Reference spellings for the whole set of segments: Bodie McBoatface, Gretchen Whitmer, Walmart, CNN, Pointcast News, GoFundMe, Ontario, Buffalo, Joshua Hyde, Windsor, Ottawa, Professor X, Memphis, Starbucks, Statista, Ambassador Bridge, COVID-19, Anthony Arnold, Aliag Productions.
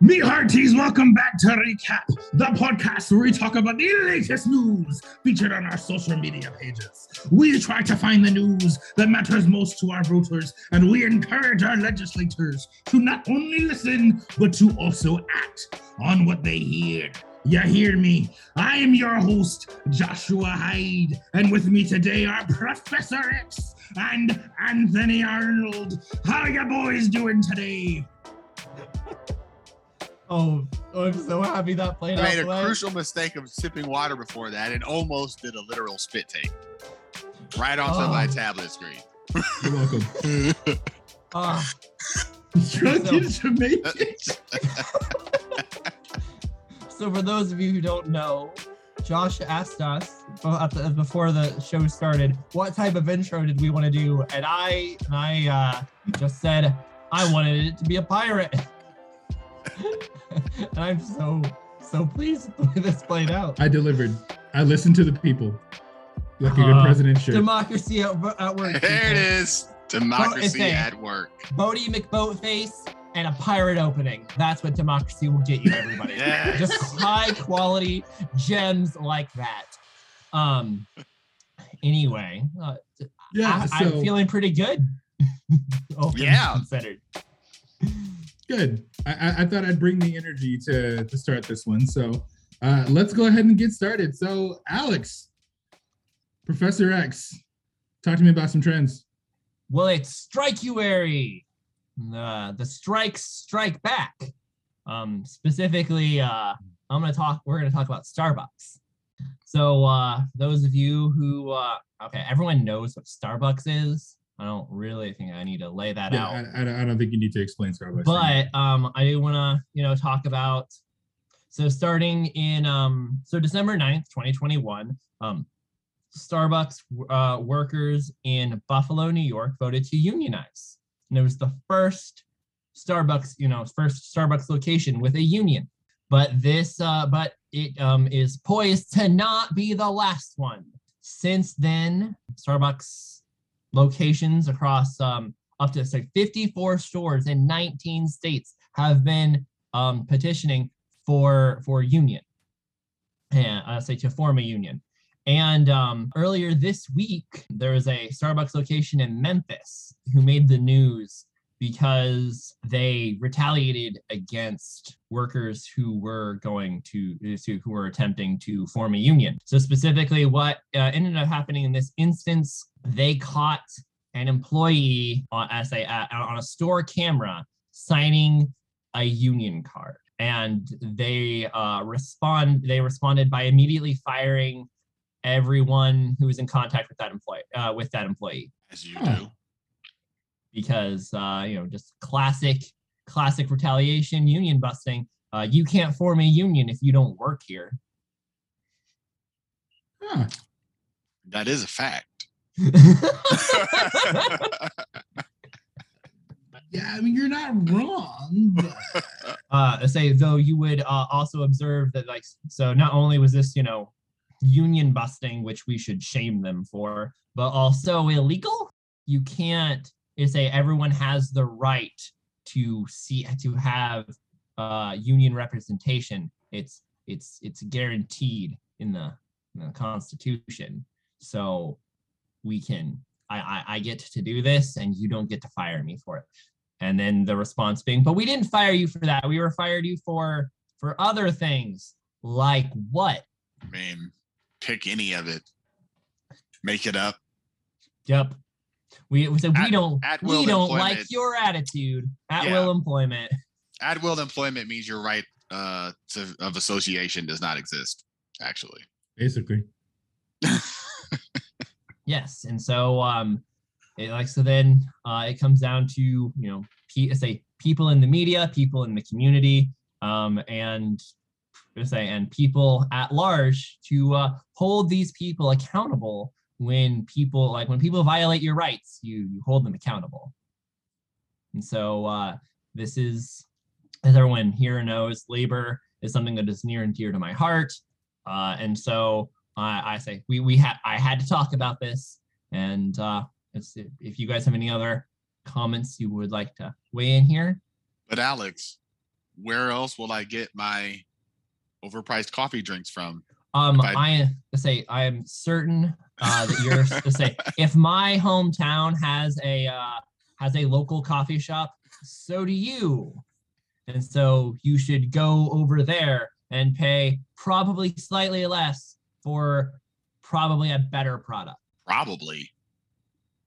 Me hearties, welcome back to Recap, the podcast where we talk about the latest news featured on our social media pages. We try to find the news that matters most to our voters, and we encourage our legislators to not only listen, but to also act on what they hear. You hear me? I am your host, Joshua Hyde, and with me today are Professor X and Anthony Arnold. How are you boys doing today? Oh, I'm so happy that played out. I made a crucial mistake of sipping water before that and almost did a literal spit take right onto my tablet screen. You're welcome. So for those of you who don't know, Josh asked us before the show started, what type of intro did we want to do? And I just said I wanted it to be a pirate. And I'm so pleased with this played out. I delivered. I listened to the people. Like a good president should. Democracy at work. There people. It is. Democracy at work. Bodie McBoatface and a pirate opening. That's what democracy will get you, everybody. Yes. Just high quality gems like that. Anyway. I'm feeling pretty good. Considered. Good. I thought I'd bring the energy to start this one. So let's go ahead and get started. So Alex, Professor X, talk to me about some trends. Well, it's strikeuary. The strikes strike back. Specifically, we're going to talk about Starbucks. So those of you who, everyone knows what Starbucks is. I don't really think I need to lay that out. I don't think you need to explain Starbucks. But I do want to, talk about. So starting in December 9th, 2021, Starbucks workers in Buffalo, New York, voted to unionize, and it was the first Starbucks location with a union. But this, is poised to not be the last one. Since then, Starbucks locations across up to 54 stores in 19 states have been petitioning for union and to form a union. And earlier this week, there was a Starbucks location in Memphis who made the news because they retaliated against workers who were attempting to form a union. So specifically, what ended up happening in this instance, they caught an employee on a store camera signing a union card, and they responded by immediately firing everyone who was in contact with that employee. As you do. Because, just classic retaliation, union busting. You can't form a union if you don't work here. Huh. That is a fact. Yeah, I mean, you're not wrong. But... you would also observe that, not only was this, union busting, which we should shame them for, but also illegal. You can't. Is say everyone has the right to have union representation. It's guaranteed in the Constitution. So we can I get to do this, and you don't get to fire me for it. And then the response being, but we didn't fire you for that. We were fired you for other things. Like what? I mean, pick any of it. Make it up. Yep. We don't like your attitude. At will employment. At will employment means your right of association does not exist, actually. Basically. Yes, and so it comes down to people in the media, people in the community, and people at large to hold these people accountable. When people violate your rights, you hold them accountable. And so this is, as everyone here knows, labor is something that is near and dear to my heart. And so I had to talk about this. And if you guys have any other comments you would like to weigh in here. But Alex, where else will I get my overpriced coffee drinks from? I am certain that you're to say if my hometown has a local coffee shop, so do you. And so you should go over there and pay probably slightly less for probably a better product. Probably.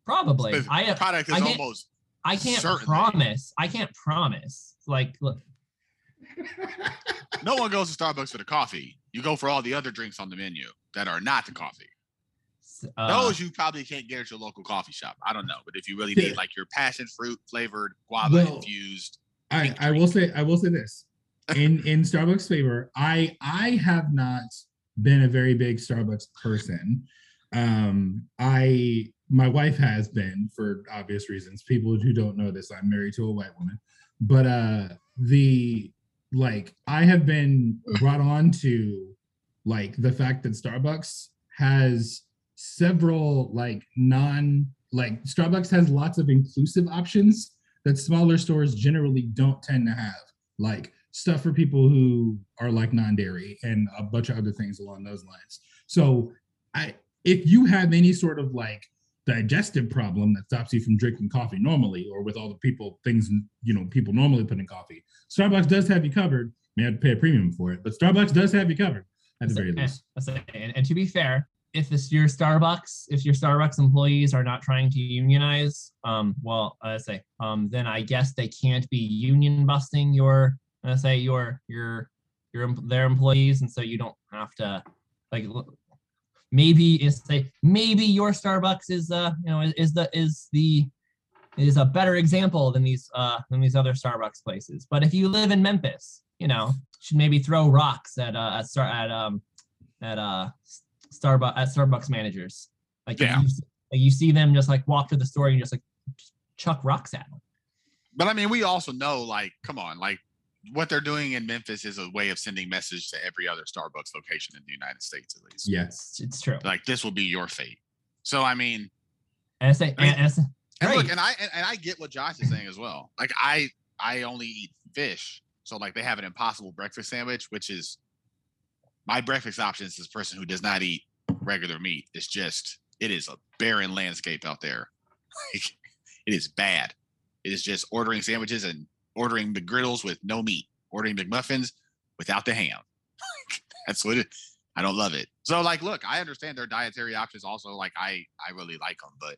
The product is almost. I can't promise. Like, look. No one goes to Starbucks for the coffee. You go for all the other drinks on the menu that are not the coffee. Those you probably can't get at your local coffee shop. I don't know, but if you really need like your passion fruit flavored guava infused, I will say this in Starbucks favor. I have not been a very big Starbucks person. My wife has been, for obvious reasons. People who don't know this, I'm married to a white woman, but I have been brought on to like the fact that Starbucks has several Starbucks has lots of inclusive options that smaller stores generally don't tend to have, like stuff for people who are like non-dairy and a bunch of other things along those lines. So if you have any sort of like digestive problem that stops you from drinking coffee normally, or with all the people normally put in coffee, Starbucks does have you covered. You have to pay a premium for it, but Starbucks does have you covered at the very least. And to be fair, if your Starbucks employees are not trying to unionize, then I guess they can't be union busting their employees, and so you don't have to like. Maybe your Starbucks is a better example than these other Starbucks places. But if you live in Memphis, should maybe throw rocks at Starbucks managers. You see them just like walk to the store and you just chuck rocks at them. But I mean, we also know what they're doing in Memphis is a way of sending message to every other Starbucks location in the United States, at least. Yes, it's true. Like, this will be your fate. So, I mean, I get what Josh is saying as well. Like, I only eat fish, so like they have an impossible breakfast sandwich, which is my breakfast option is this person who does not eat regular meat. It is a barren landscape out there. Like, it is bad. It is just ordering sandwiches and ordering McGriddles with no meat, ordering McMuffins without the ham. That's what it is. I don't love it. So like, look, I understand their dietary options also. Like I really like them, but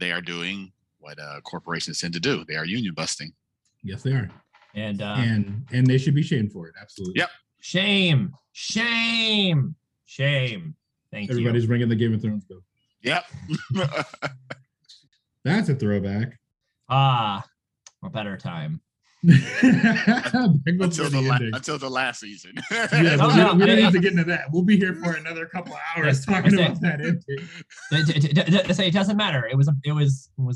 they are doing what corporations tend to do. They are union busting. Yes, they are. And they should be shamed for it. Absolutely. Yep. Shame. Thank you. Everybody's ringing the Game of Thrones bell. Yep. That's a throwback. A better time. Until the last season. Yeah, we don't have to get into that. We'll be here for another couple of hours talking about that intake. It doesn't matter. It was a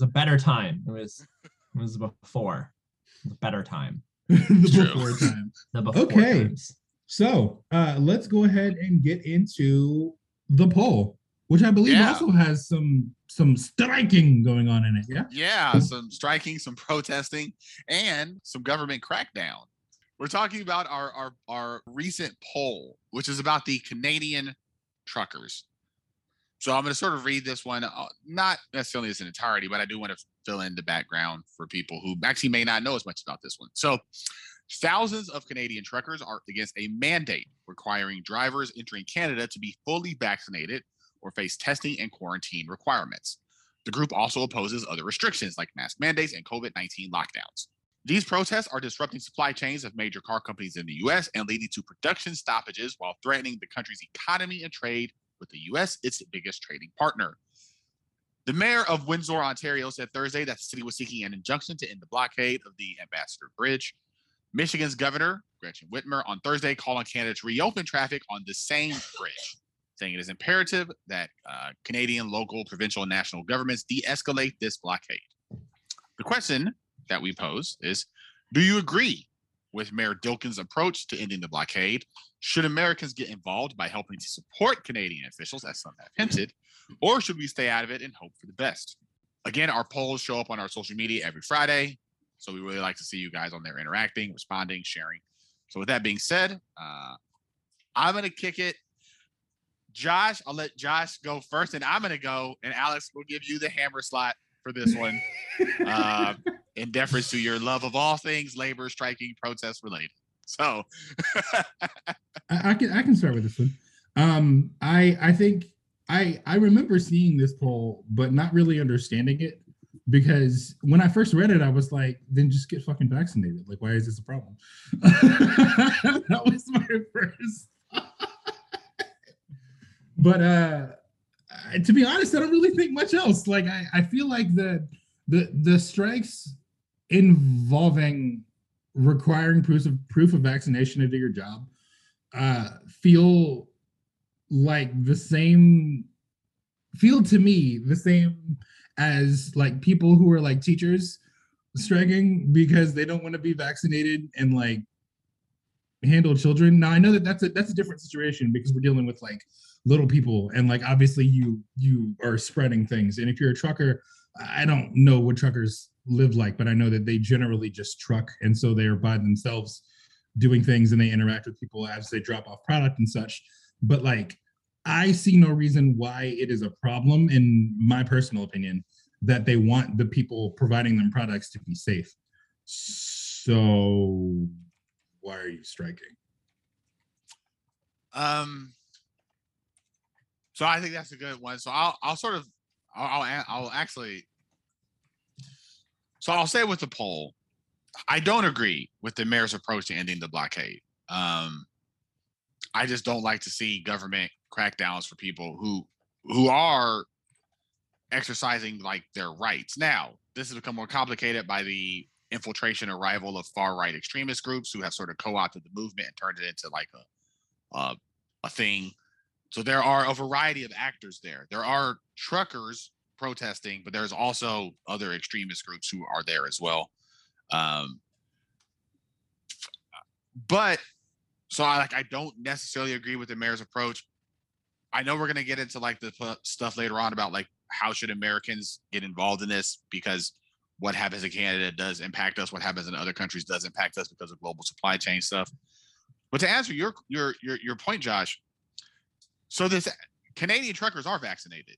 better time. It was before. It was a better time. Okay. Times. So let's go ahead and get into the poll, which I believe also has some striking going on in it, yeah? Yeah, some striking, some protesting, and some government crackdown. We're talking about our recent poll, which is about the Canadian truckers. So I'm going to sort of read this one, not necessarily in entirety, but I do want to fill in the background for people who actually may not know as much about this one. So thousands of Canadian truckers are against a mandate requiring drivers entering Canada to be fully vaccinated or face testing and quarantine requirements. The group also opposes other restrictions like mask mandates and COVID-19 lockdowns. These protests are disrupting supply chains of major car companies in the U.S. and leading to production stoppages while threatening the country's economy and trade with the U.S., its biggest trading partner. The mayor of Windsor, Ontario, said Thursday that the city was seeking an injunction to end the blockade of the Ambassador Bridge. Michigan's governor, Gretchen Whitmer, on Thursday called on Canada to reopen traffic on the same bridge, saying it is imperative that Canadian, local, provincial, and national governments de-escalate this blockade. The question that we pose is, do you agree with Mayor Dilkin's approach to ending the blockade? Should Americans get involved by helping to support Canadian officials, as some have hinted, or should we stay out of it and hope for the best? Again, our polls show up on our social media every Friday. So we really like to see you guys on there interacting, responding, sharing. So with that being said, I'm going to kick it. Josh, I'll let Josh go first, and I'm going to go, and Alex will give you the hammer slot for this one in deference to your love of all things labor, striking, protest related. So I can start with this one. I think I remember seeing this poll, but not really understanding it, because when I first read it, I was like, then just get fucking vaccinated. Like, why is this a problem? That was my first. But to be honest, I don't really think much else. Like, I feel like the strikes involving requiring proof of vaccination to do your job feel like the same as like people who are like teachers striking because they don't want to be vaccinated and like handle children. Now I know that that's a different situation because we're dealing with like little people and like obviously you are spreading things, and if you're a trucker, I don't know what truckers live like, but I know that they generally just truck, and so they are by themselves doing things and they interact with people as they drop off product and such. But like I see no reason why it is a problem, in my personal opinion, that they want the people providing them products to be safe. So why are you striking? So I think that's a good one. So I'll say with the poll, I don't agree with the mayor's approach to ending the blockade. I just don't like to see government crackdowns for people who are exercising like their rights. Now, this has become more complicated by the infiltration arrival of far-right extremist groups who have sort of co-opted the movement and turned it into like a thing. So there are a variety of actors there. There are truckers protesting, but there's also other extremist groups who are there as well. I don't necessarily agree with the mayor's approach. I know we're going to get into like the stuff later on about like how should Americans get involved in this, because what happens in Canada does impact us. What happens in other countries does impact us because of global supply chain stuff. But to answer your point, Josh, so this Canadian truckers are vaccinated.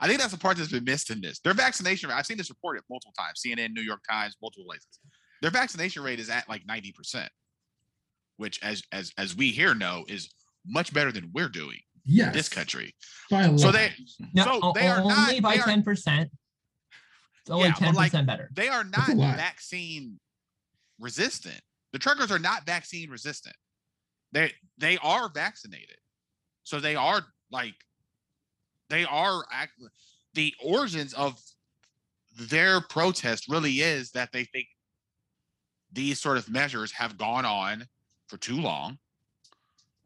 I think that's the part that's been missed in this. Their vaccination rate, I've seen this reported multiple times, CNN, New York Times, multiple places. Their vaccination rate is at like 90%, which as we here know is much better than we're doing in this country. They are only 10%. It's only 10% better. They are not vaccine resistant. The truckers are not vaccine resistant. They are vaccinated. So they are like, they are the origins of their protest really is that they think these sort of measures have gone on for too long.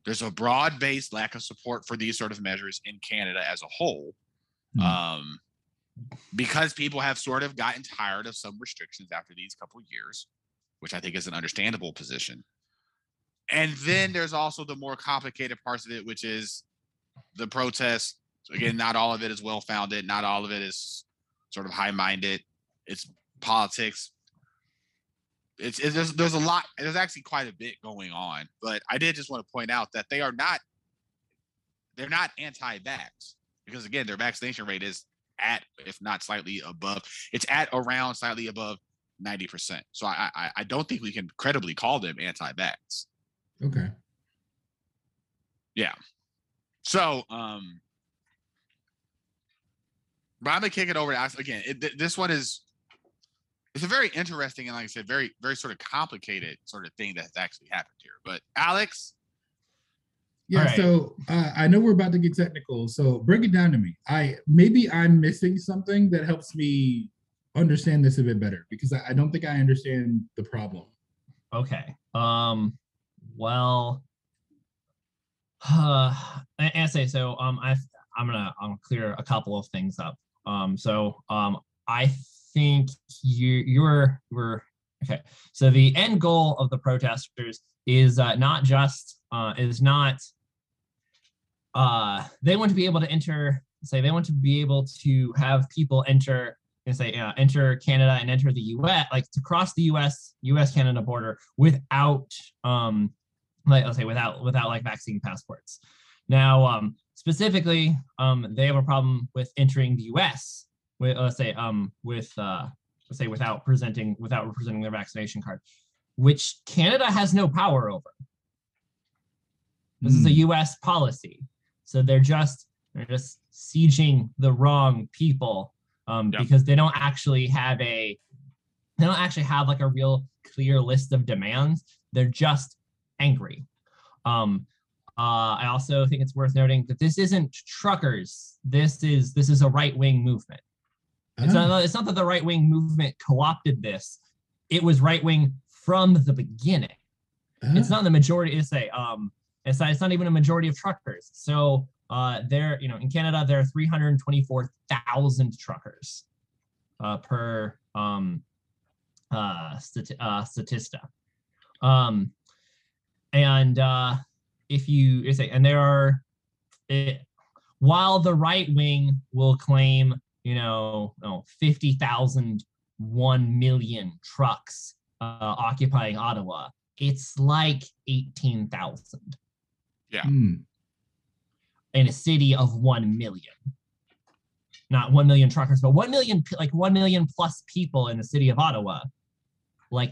There's a broad-based lack of support for these sort of measures in Canada as a whole, because people have sort of gotten tired of some restrictions after these couple of years, which I think is an understandable position. And then there's also the more complicated parts of it, which is the protests. So again, not all of it is well-founded. Not all of it is sort of high-minded. It's politics. There's a lot. There's actually quite a bit going on. But I did just want to point out that they're not anti-vax, because again, their vaccination rate is at, if not slightly above, it's at around slightly above 90%. So I don't think we can credibly call them anti-vax. Okay. Yeah. So but I'm gonna kick it over to Alex again. This one is a very interesting and, like I said, very, very sort of complicated sort of thing that's actually happened here. But Alex, yeah. Right. So I know we're about to get technical. So break it down to me. I'm missing something that helps me understand this a bit better, because I don't think I understand the problem. Okay. I'm gonna clear a couple of things up. I think you were okay. So the end goal of the protesters is they want to be able to have people enter gonna say, enter Canada and enter the U.S., like to cross the U.S.-Canada border without, without like vaccine passports. Now, specifically, they have a problem with entering the U.S. with, without presenting their vaccination card, which Canada has no power over. This is a U.S. policy, so they're just sieging the wrong people. Because they don't actually have like a real clear list of demands. They're just angry. I also think it's worth noting that this isn't truckers. This is a right-wing movement. Oh. It's not that the right-wing movement co-opted this. It was right-wing from the beginning. Oh. It's not the majority. It's not even a majority of truckers. So. In Canada, there are 324,000 truckers per Statista. While the right wing will claim, 50,000, 1 million trucks occupying Ottawa, it's like 18,000. Yeah. Mm. In a city of 1 million. Not 1 million truckers, but 1 million, like 1 million plus people in the city of Ottawa. Like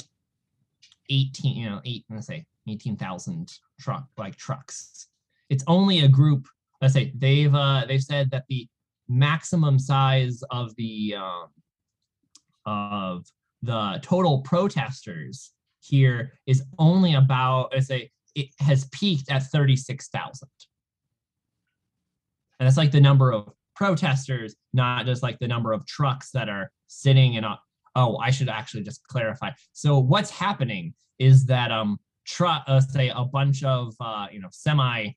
18,000 trucks. It's only a group. Let's say they've said that the maximum size of the total protesters here is only about, it has peaked at 36,000. And that's like the number of protesters, not just like the number of trucks that are sitting and I should actually just clarify. So what's happening is that a bunch of semi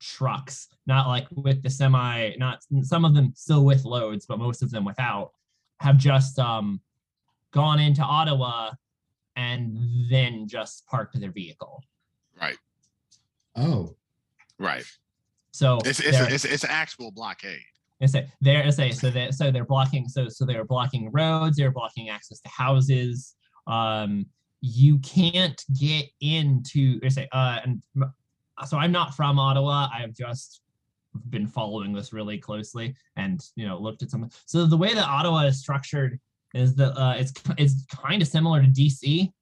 trucks, not like with the semi, not some of them still with loads, but most of them without, have just gone into Ottawa and then just parked their vehicle. Right. Oh. Right. So it's an actual blockade. They're blocking roads. They're blocking access to houses. You can't get into. So I'm not from Ottawa. I've just been following this really closely and looked at some. So the way that Ottawa is structured is that it's kind of similar to DC.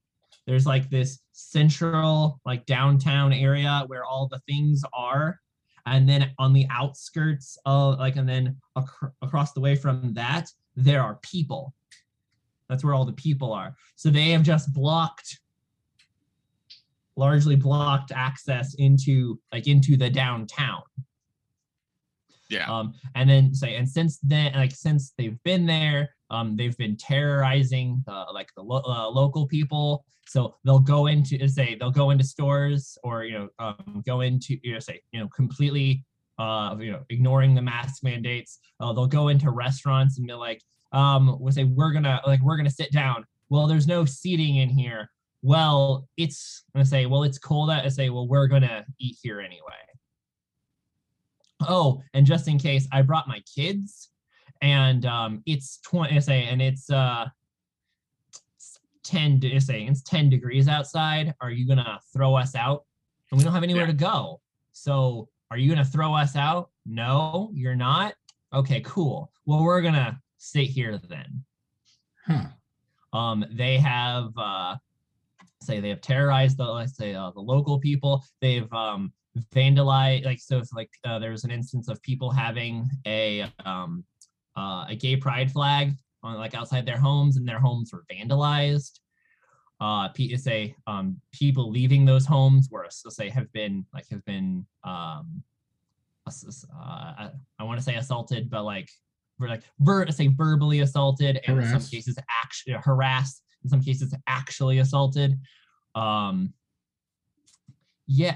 There's like this central like downtown area where all the things are. And then on the outskirts of across the way from that, there are people. That's where all the people are. So they have just largely blocked access into the downtown. Yeah. Since they've been there, they've been terrorizing the local people. So they'll go into stores or completely ignoring the mask mandates. They'll go into restaurants and be like, we're gonna sit down. Well, there's no seating in here. Well, it's cold out. We're gonna eat here anyway. Oh, and just in case, I brought my kids, and it's 10 degrees outside. Are you gonna throw us out? And we don't have anywhere to go. So are you gonna throw us out? No, you're not. Okay, cool. Well, we're gonna sit here then. Huh. They have they have terrorized the local people. They've vandalized, there was an instance of people having a gay pride flag on outside their homes, and their homes were vandalized. People leaving those homes were assaulted, but verbally assaulted, and harassed. In some cases actually harassed, in some cases actually assaulted. They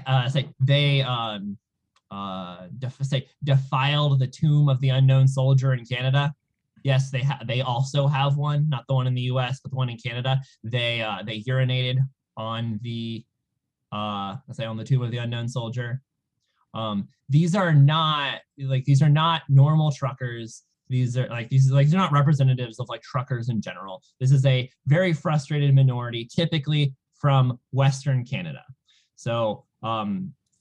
defiled the tomb of the unknown soldier in Canada. Yes, they also have one, not the one in the U.S., but the one in Canada. They urinated on the tomb of the unknown soldier. These are not normal truckers. These are not representatives of like truckers in general. This is a very frustrated minority, typically from Western Canada. So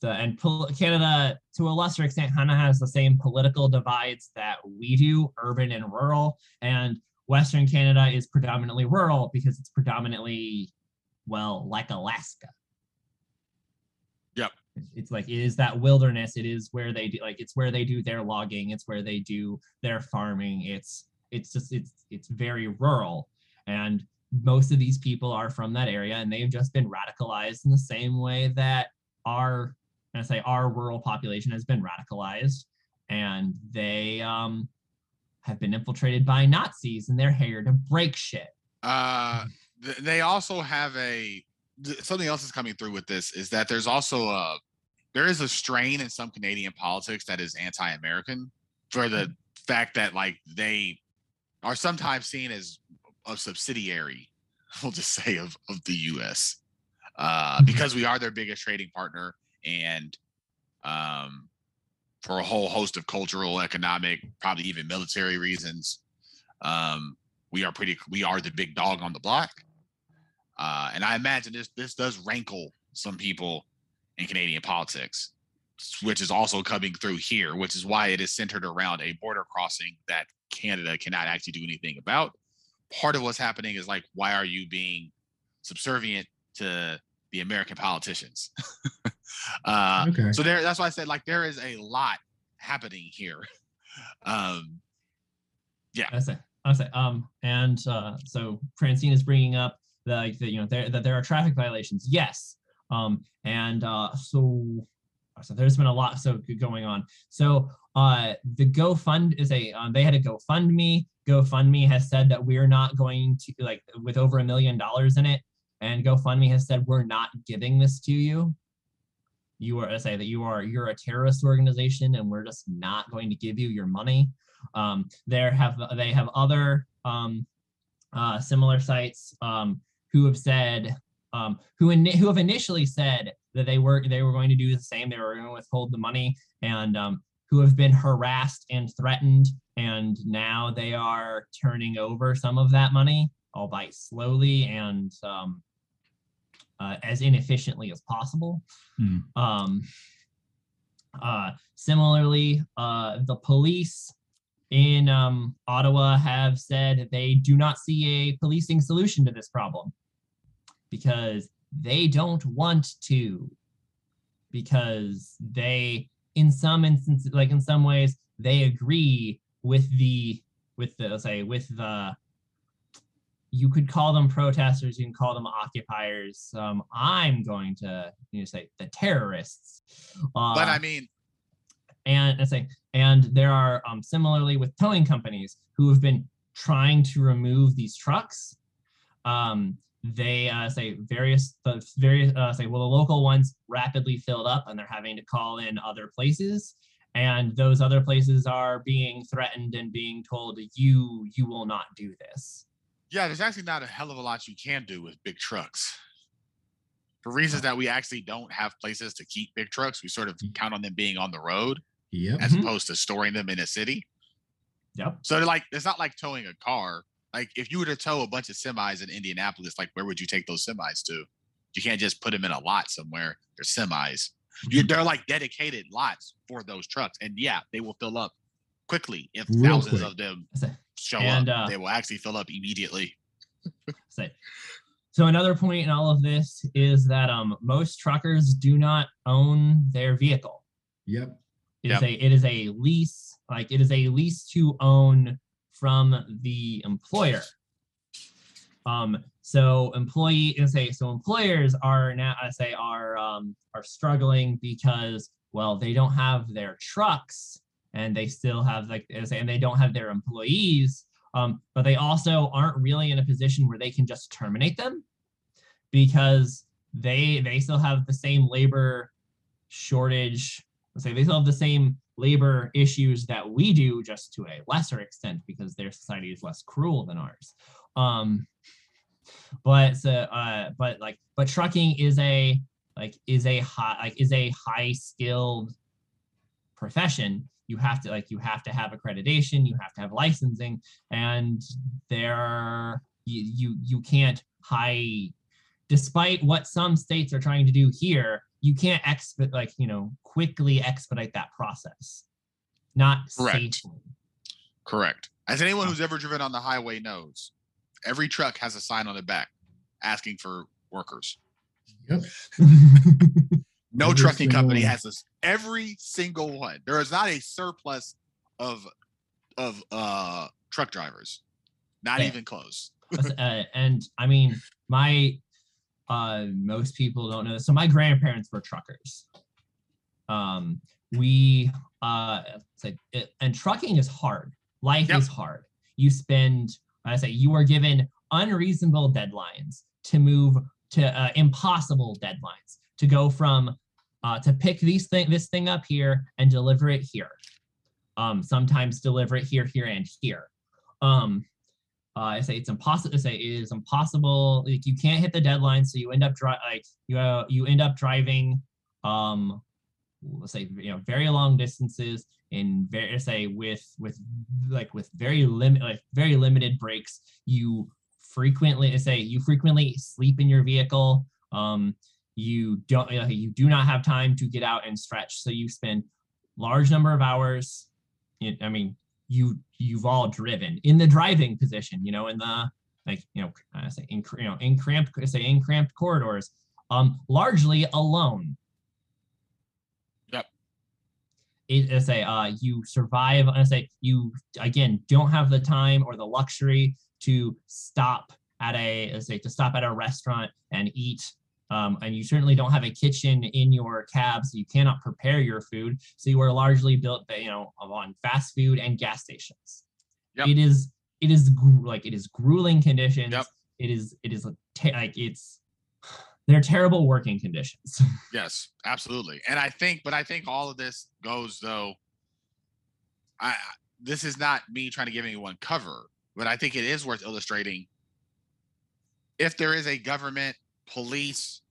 Canada, to a lesser extent, kind of has the same political divides that we do, urban and rural. And Western Canada is predominantly rural because it's predominantly, well, like Alaska. Yep. It's like, it is that wilderness. It is where they do, like, it's where they do their logging. It's where they do their farming. It's very rural. And most of these people are from that area, and they've just been radicalized in the same way that our rural population has been radicalized. And they have been infiltrated by Nazis, and they're here to break shit. They also have something else is coming through with this, is that there's also there is a strain in some Canadian politics that is anti-American, for the fact that like they are sometimes seen as a subsidiary, we'll just say, of the U.S. Because we are their biggest trading partner, and for a whole host of cultural, economic, probably even military reasons, we are the big dog on the block. And I imagine this does rankle some people in Canadian politics, which is also coming through here, which is why it is centered around a border crossing that Canada cannot actually do anything about. Part of what's happening is like, why are you being subservient to the American politicians? Okay. So that's why I said, like, there is a lot happening here. Yeah. I say. So Francine is bringing up that there are traffic violations. Yes. So there's been a lot going on. So the GoFund is they had a GoFundMe. GoFundMe has said that we're not going to, like, with over $1 million in it, and GoFundMe has said, we're not giving this to you. You're a terrorist organization, and we're just not going to give you your money. They have other similar sites who have initially said that they were going to do the same. They were going to withhold the money, and who have been harassed and threatened, and now they are turning over some of that money, albeit slowly and as inefficiently as possible. Similarly, the police in Ottawa have said they do not see a policing solution to this problem because they don't want to, because they, in some instances, like in some ways, they agree with the you could call them protesters, you can call them occupiers. I'm going to say the terrorists. But I mean, and there are similarly with towing companies who have been trying to remove these trucks. The local ones rapidly filled up, and they're having to call in other places. And those other places are being threatened and being told, you will not do this. Yeah, there's actually not a hell of a lot you can do with big trucks. For reasons that we actually don't have places to keep big trucks, we sort of count on them being on the road, yep, as opposed to storing them in a city. Yep. So like, it's not like towing a car. Like, if you were to tow a bunch of semis in Indianapolis, like, where would you take those semis to? You can't just put them in a lot somewhere. They're semis. They're like dedicated lots for those trucks, and yeah, they will fill up quickly if thousands of them show up. They will actually fill up immediately. So another point in all of this is that most truckers do not own their vehicle. Yep. It is a lease. Like, it is a lease to own from the employer. So employers are now are struggling because, well, they don't have their trucks, and they still have and they don't have their employees, but they also aren't really in a position where they can just terminate them, because they still have the same labor shortage. They still have the same labor issues that we do, just to a lesser extent, because their society is less cruel than ours. But trucking is a high skilled profession you have to like, you have to have accreditation, you have to have licensing, and there you can't high, despite what some states are trying to do here, you can't expedite, like, you know, quickly expedite that process. Not safely. Correct. As anyone who's ever driven on the highway knows, every truck has a sign on the back asking for workers. Yep. No trucking company has this. Every single one. There is not a surplus of truck drivers. Not even close. And I mean, my most people don't know this. So my grandparents were truckers. And trucking is hard. Life is hard. You spend. You are given unreasonable deadlines to move to impossible deadlines to go from to pick this thing up here and deliver it here. Sometimes deliver it here, and here. It's impossible. It is impossible. Like, you can't hit the deadline, so you end up driving. Very long distances in with very limited breaks. You frequently sleep in your vehicle. You do not have time to get out and stretch. So you spend large number of hours. You've all driven in the driving position, in cramped corridors, largely alone. You survive. You again don't have the time or the luxury to stop at a restaurant and eat. And you certainly don't have a kitchen in your cab, so you cannot prepare your food. So you are largely built, on fast food and gas stations. Yep. It is grueling conditions. Yep. They're terrible working conditions. Yes, absolutely. And I think all of this goes, though, this is not me trying to give anyone cover, but I think it is worth illustrating. If there is a government police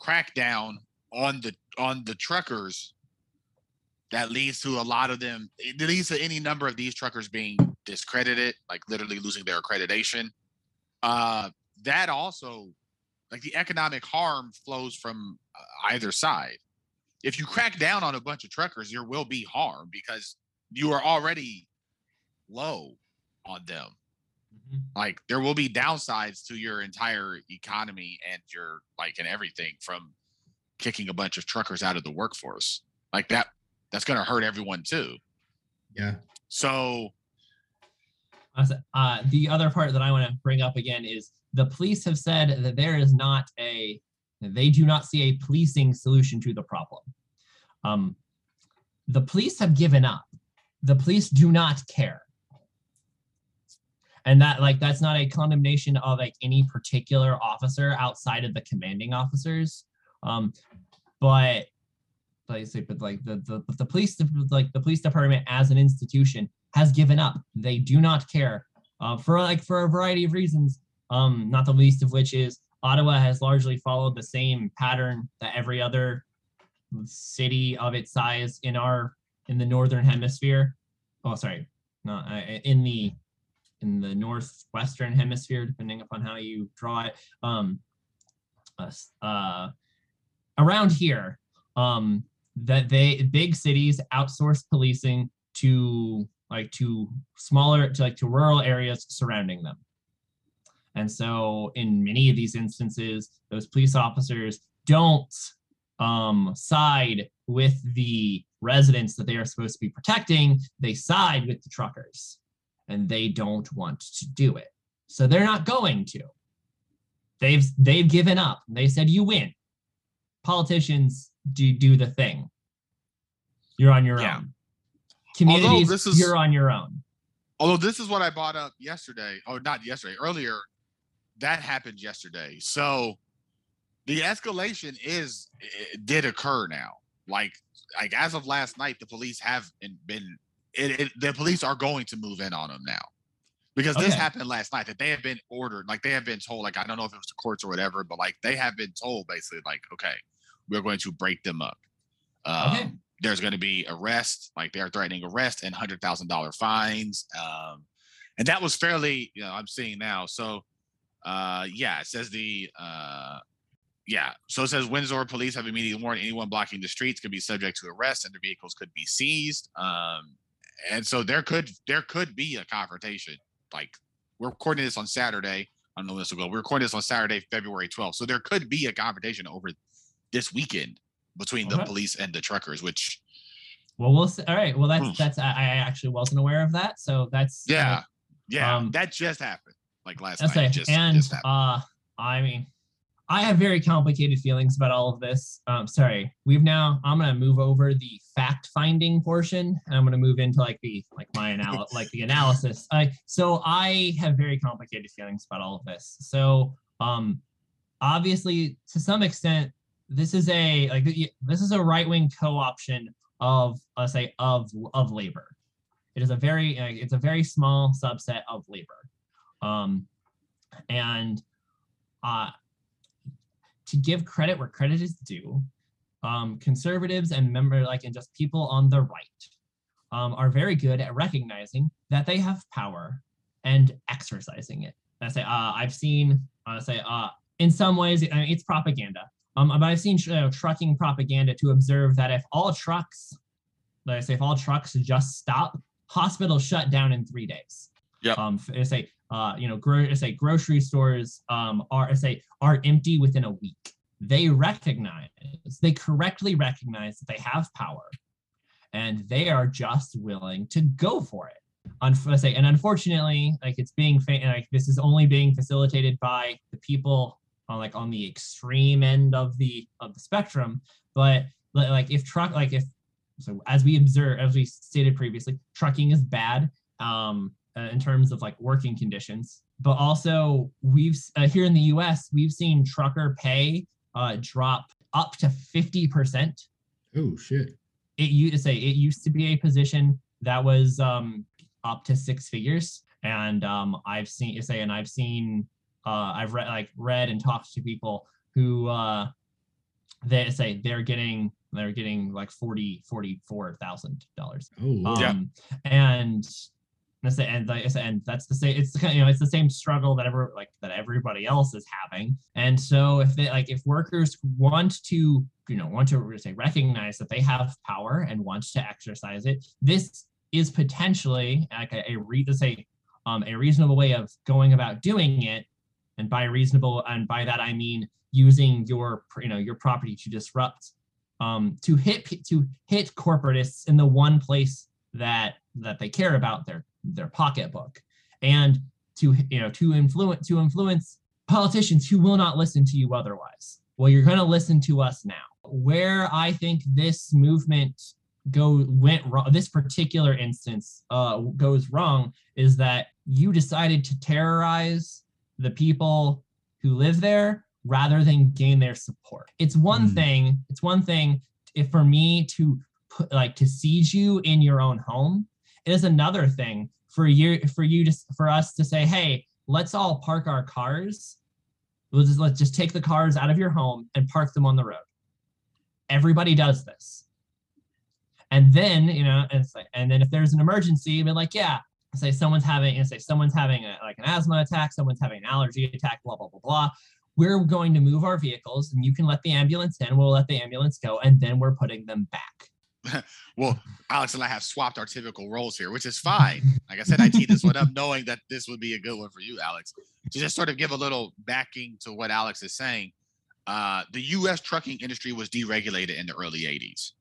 crackdown on the truckers, that leads to a lot of them. It leads to any number of these truckers being discredited, like literally losing their accreditation. That also, like, the economic harm flows from either side. If you crack down on a bunch of truckers, there will be harm because you are already low on them. Mm-hmm. Like, there will be downsides to your entire economy and and everything from kicking a bunch of truckers out of the workforce. Like, that's going to hurt everyone too. Yeah. So the other part that I want to bring up again is, the police have said that they do not see a policing solution to the problem. The police have given up. The police do not care. And that's not a condemnation of any particular officer outside of the commanding officers. But the police, the police department as an institution, has given up. They do not care for a variety of reasons. Not the least of which is Ottawa has largely followed the same pattern that every other city of its size in the northern hemisphere. Oh, sorry, no, in the northwestern hemisphere, depending upon how you draw it. Around here, that big cities outsource policing to rural areas surrounding them. And so in many of these instances, those police officers don't side with the residents that they are supposed to be protecting. They side with the truckers, and they don't want to do it. So they're not going to. They've given up. They said, you win. Politicians do the thing. You're on your own. Communities, you're on your own. Although this is what I brought up earlier. That happened yesterday. So the escalation did occur now. Like as of last night, the police the police are going to move in on them now, because this happened last night, that they have been ordered, they have been told, I don't know if it was the courts or whatever, but they have been told basically, okay, we're going to break them up. there's going to be arrests, like they're threatening arrest and $100,000 fines. And that was fairly, you know, I'm seeing now. So, yeah, it says the, yeah. So it says Windsor police have immediately warned anyone blocking the streets could be subject to arrest and their vehicles could be seized. And so there could be a confrontation. Like, we're recording this on Saturday. I don't know when this will go. We're recording this on Saturday, February 12th. So there could be a confrontation over this weekend between the police and the truckers, which. Well, we'll see. All right. Well, that's, I actually wasn't aware of that. So that's. Yeah. That just happened. Like last night. It just happened. I mean, I have very complicated feelings about all of this. Sorry. I'm going to move over the fact finding portion, and I'm going to move into the analysis. So I have very complicated feelings about all of this. So obviously, to some extent, this is a right-wing co-option of, let's say, of labor. It is a very small subset of labor. To give credit where credit is due, conservatives and just people on the right are very good at recognizing that they have power and exercising it. I've seen, in some ways, I mean, it's propaganda, but I've seen trucking propaganda to observe that if all trucks just stop, hospitals shut down in 3 days. Yeah. Grocery stores are empty within a week. They correctly recognize that they have power, and they are just willing to go for it. Unfortunately, it's being this is only being facilitated by the people on the extreme end of the spectrum. But as we stated previously, trucking is bad. In terms of working conditions, but also we've here in the U.S. we've seen trucker pay drop up to 50%. Oh shit! It used to be a position that was up to six figures, and I've read and talked to people who they're getting $44,000. Oh yeah, and that's the same. It's it's the same struggle that everybody else is having. And so if workers want to recognize that they have power and want to exercise it, this is potentially a reasonable way of going about doing it. And by reasonable, and by that I mean using your property to disrupt, to hit corporatists in the one place that they care about, their pocketbook, and to influence politicians who will not listen to you otherwise. Well, you're going to listen to us now. Where I think this movement went wrong, this particular instance goes wrong, is that you decided to terrorize the people who live there rather than gain their support. It's one thing if for me to to siege you in your own home. It is another thing for us to say, hey, let's all park our cars. Let's just take the cars out of your home and park them on the road. Everybody does this. And then, and then if there's an emergency, be like, yeah, someone's having an asthma attack, someone's having an allergy attack, blah, blah, blah, blah. We're going to move our vehicles, and you can let the ambulance in, we'll let the ambulance go, and then we're putting them back. Well, Alex and I have swapped our typical roles here, which is fine. Like I said, I teed this one up knowing that this would be a good one for you, Alex. To just sort of give a little backing to what Alex is saying, the U.S. trucking industry was deregulated in the early 80s.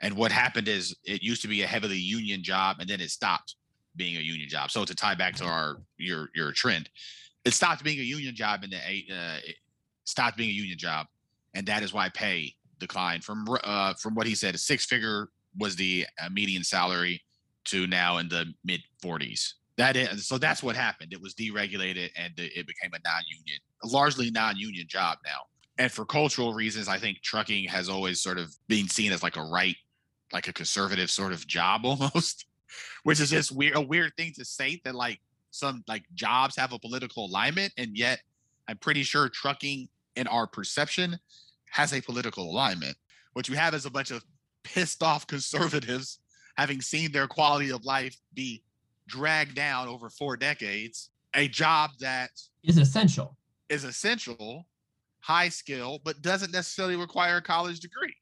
And what happened is it used to be a heavily union job, and then it stopped being a union job. So to tie back to your trend, it stopped being a union job and that is why pay decline from what he said, a six-figure was the median salary to now in the mid-40s. That is, so that's what happened. It was deregulated, and it became a largely non-union job now. And for cultural reasons, I think trucking has always sort of been seen as a conservative sort of job almost, which is just a weird thing to say that some jobs have a political alignment, and yet I'm pretty sure trucking in our perception has a political alignment. What you have is a bunch of pissed off conservatives, having seen their quality of life be dragged down over 4 decades, a job that is essential, high skill, but doesn't necessarily require a college degree.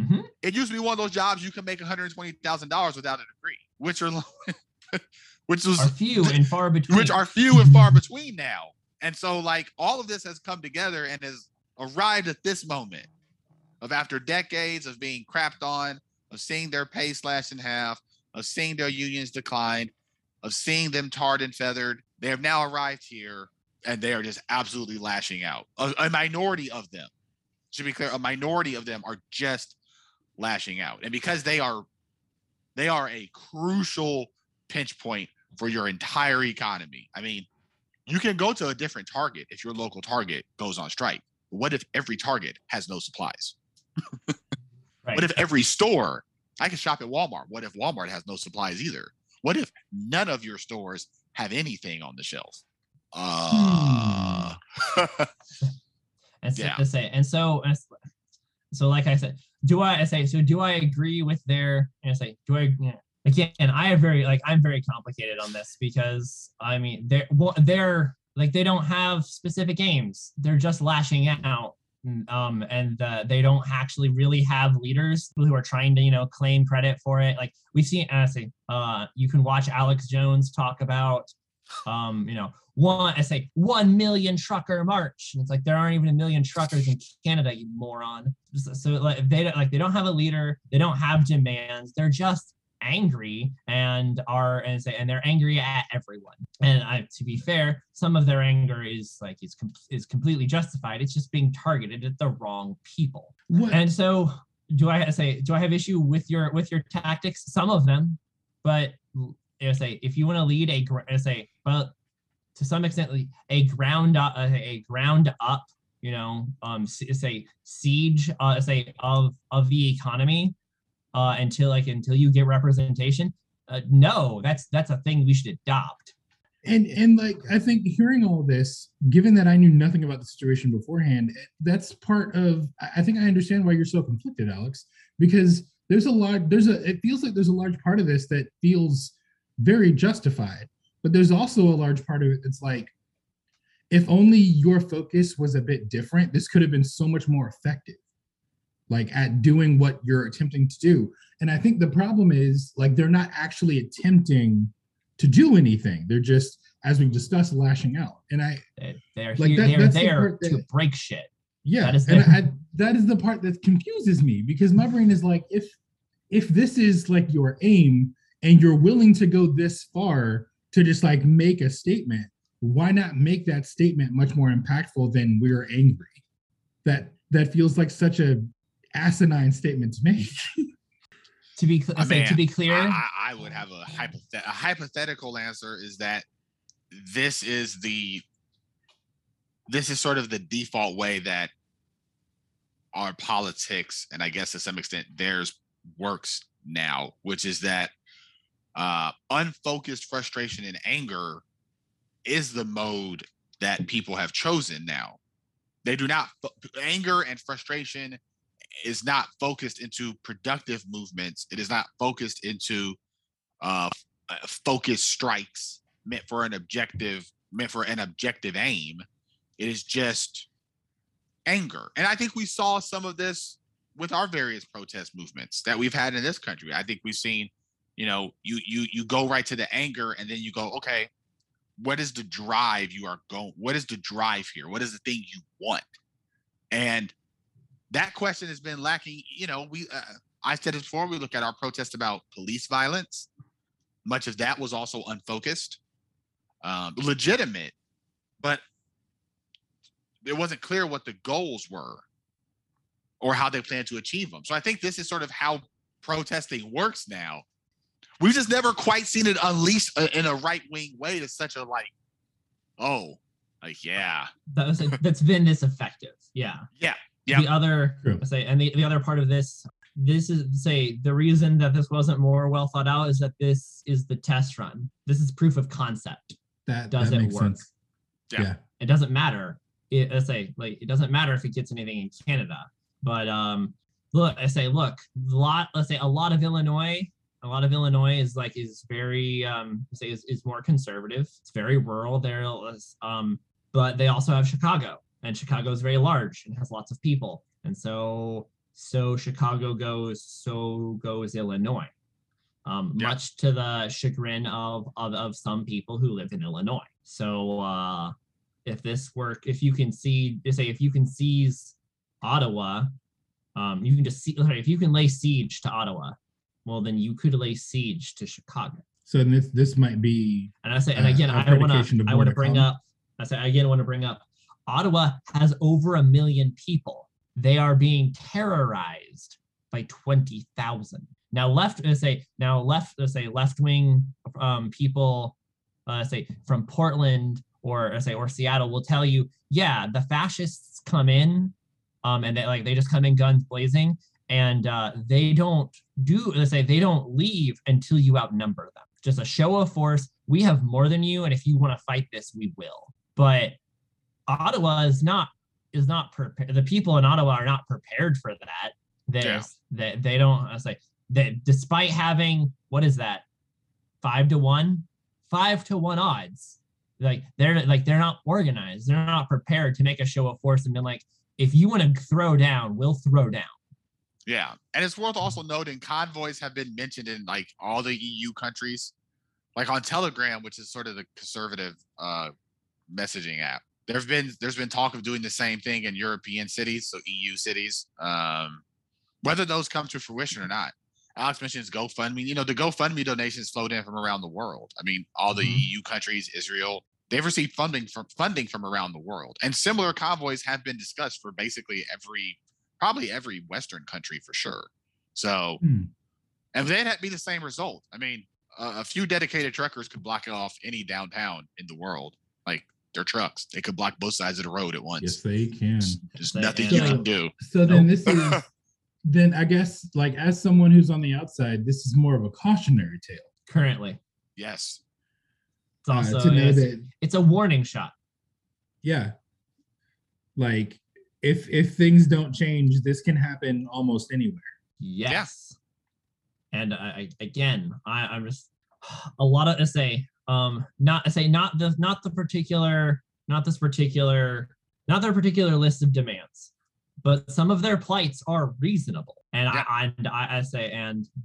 Mm-hmm. It used to be one of those jobs you can make $120,000 without a degree, which are few and far between. Which are few and far between now. And so, like, all of this has come together and has arrived at this moment of, after decades of being crapped on, of seeing their pay slashed in half, of seeing their unions decline, of seeing them tarred and feathered, they have now arrived here and they are just absolutely lashing out. A minority of them, to be clear, a minority of them are just lashing out. And because they are a crucial pinch point for your entire economy. I mean, you can go to a different Target if your local Target goes on strike. What if every Target has no supplies? Right. What if every store? I can shop at Walmart. What if Walmart has no supplies either? What if none of your stores have anything on the shelf? That's tough to say. And so like I said, do I agree with their? And I say, do I? Yeah. Again, I'm very complicated on this because I mean they're like, they don't have specific aims. They're just lashing out, and they don't actually really have leaders who are trying to claim credit for it. Like we've seen, you can watch Alex Jones talk about 1 million trucker march, and it's like there aren't even 1 million truckers in Canada, you moron. So like they don't have a leader. They don't have demands. They're just angry and they're angry at everyone. And to be fair, some of their anger is completely justified. It's just being targeted at the wrong people. What? And so do I have issue with your tactics? Some of them, but if you want to lead to some extent a ground up siege of the economy. Until you get representation, no, that's a thing we should adopt. And I think hearing all this, given that I knew nothing about the situation beforehand, that's part of. I think I understand why you're so conflicted, Alex, because it feels like there's a large part of this that feels very justified, but there's also a large part of it that's like, if only your focus was a bit different, this could have been so much more effective. Like at doing what you're attempting to do. And I think the problem is like, they're not actually attempting to do anything. They're just, as we've discussed, lashing out. And they're there to break shit. Yeah. That is the part that confuses me, because my brain is like, if this is like your aim and you're willing to go this far to just like make a statement, why not make that statement much more impactful than we're angry? That feels like such a asinine statement to make. To be clear, I would have a hypothetical answer is that this is sort of the default way that our politics, and I guess to some extent theirs, works now, which is that unfocused frustration and anger is the mode that people have chosen now. They do not anger and frustration is not focused into productive movements. It is not focused into focused strikes meant for an objective aim. It is just anger. And I think we saw some of this with our various protest movements that we've had in this country. I think we've seen, you go right to the anger and then you go, okay, what is the drive you are going? What is the drive here? What is the thing you want? And that question has been lacking. I said it before, we look at our protest about police violence. Much of that was also unfocused, legitimate, but it wasn't clear what the goals were or how they plan to achieve them. So I think this is sort of how protesting works now. We've just never quite seen it unleashed in a right-wing way to such a that's been this effective. Yeah. Yeah. Yep. The other part of this is the reason that this wasn't more well thought out is that this is the test run. This is proof of concept. That makes work. Sense. Yeah. It doesn't matter. It doesn't matter if it gets anything in Canada, but look, a lot of Illinois is more conservative. It's very rural there, but they also have Chicago, and Chicago is very large and has lots of people. And so Chicago goes, so goes Illinois, much to the chagrin of some people who live in Illinois. So if you can seize Ottawa, if you can lay siege to Ottawa, well, then you could lay siege to Chicago. So this might be. And I say, and again, I want to bring up Ottawa has over 1 million people. They are being terrorized by 20,000. Now, left-wing people, from Portland or Seattle will tell you, yeah, the fascists come in, and they just come in guns blazing, and they don't leave until you outnumber them. Just a show of force. We have more than you, and if you want to fight this, we will. But Ottawa is not prepared. The people in Ottawa are not prepared for that. They don't. That despite having 5-1 odds, they're not organized. They're not prepared to make a show of force and be like, if you want to throw down, we'll throw down. Yeah, and it's worth also noting convoys have been mentioned in all the EU countries, on Telegram, which is sort of the conservative messaging app. There's been talk of doing the same thing in European cities, so EU cities. Whether those come to fruition or not, Alex mentions GoFundMe. The GoFundMe donations flowed in from around the world. I mean, all the EU countries, Israel, they've received funding from around the world. And similar convoys have been discussed for basically probably every Western country for sure. So, and then that'd be the same result. I mean, a few dedicated truckers could block off any downtown in the world, their trucks. They could block both sides of the road at once. Yes, they can. There's nothing you can do. So then this is, then I guess, as someone who's on the outside, this is more of a cautionary tale. Currently. Yes. It's also, it's a warning shot. Yeah. If things don't change, this can happen almost anywhere. Yes. Yeah. And I'm just a lot of not their particular list of demands, but some of their plights are reasonable, and yeah.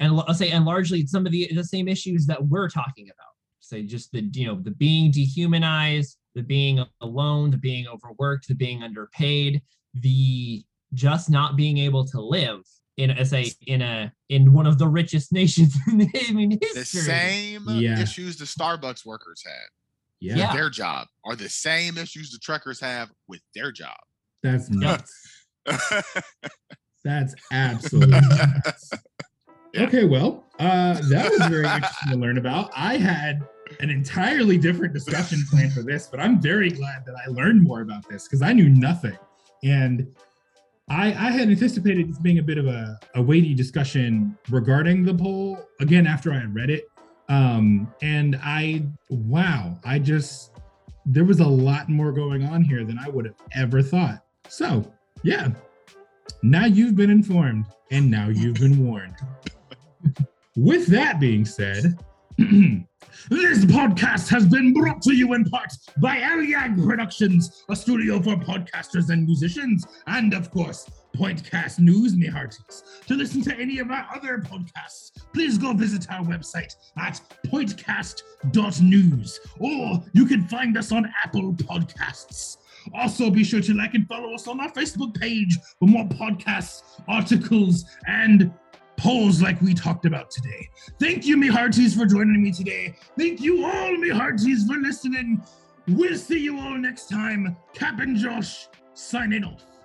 And largely some of the same issues that we're talking about. Just the being dehumanized, the being alone, the being overworked, the being underpaid, the just not being able to live in one of the richest nations in history. The same issues the Starbucks workers had with their job are the same issues the truckers have with their job. That's nuts. That's absolutely nuts. Yeah. Okay, well, that was very interesting to learn about. I had an entirely different discussion plan for this, but I'm very glad that I learned more about this because I knew nothing. And I had anticipated this being a bit of a weighty discussion regarding the poll, again, after I had read it. There was a lot more going on here than I would have ever thought. So, yeah, now you've been informed and now you've been warned. With that being said, this podcast has been brought to you in part by Aliag Productions, a studio for podcasters and musicians, and of course, Pointcast News, me hearties. To listen to any of our other podcasts, please go visit our website at pointcast.news, or you can find us on Apple Podcasts. Also, be sure to like and follow us on our Facebook page for more podcasts, articles, and polls like we talked about today. Thank you, me hearties, for joining me today. Thank you all, me hearties, for listening. We'll see you all next time. Cap and Josh signing off.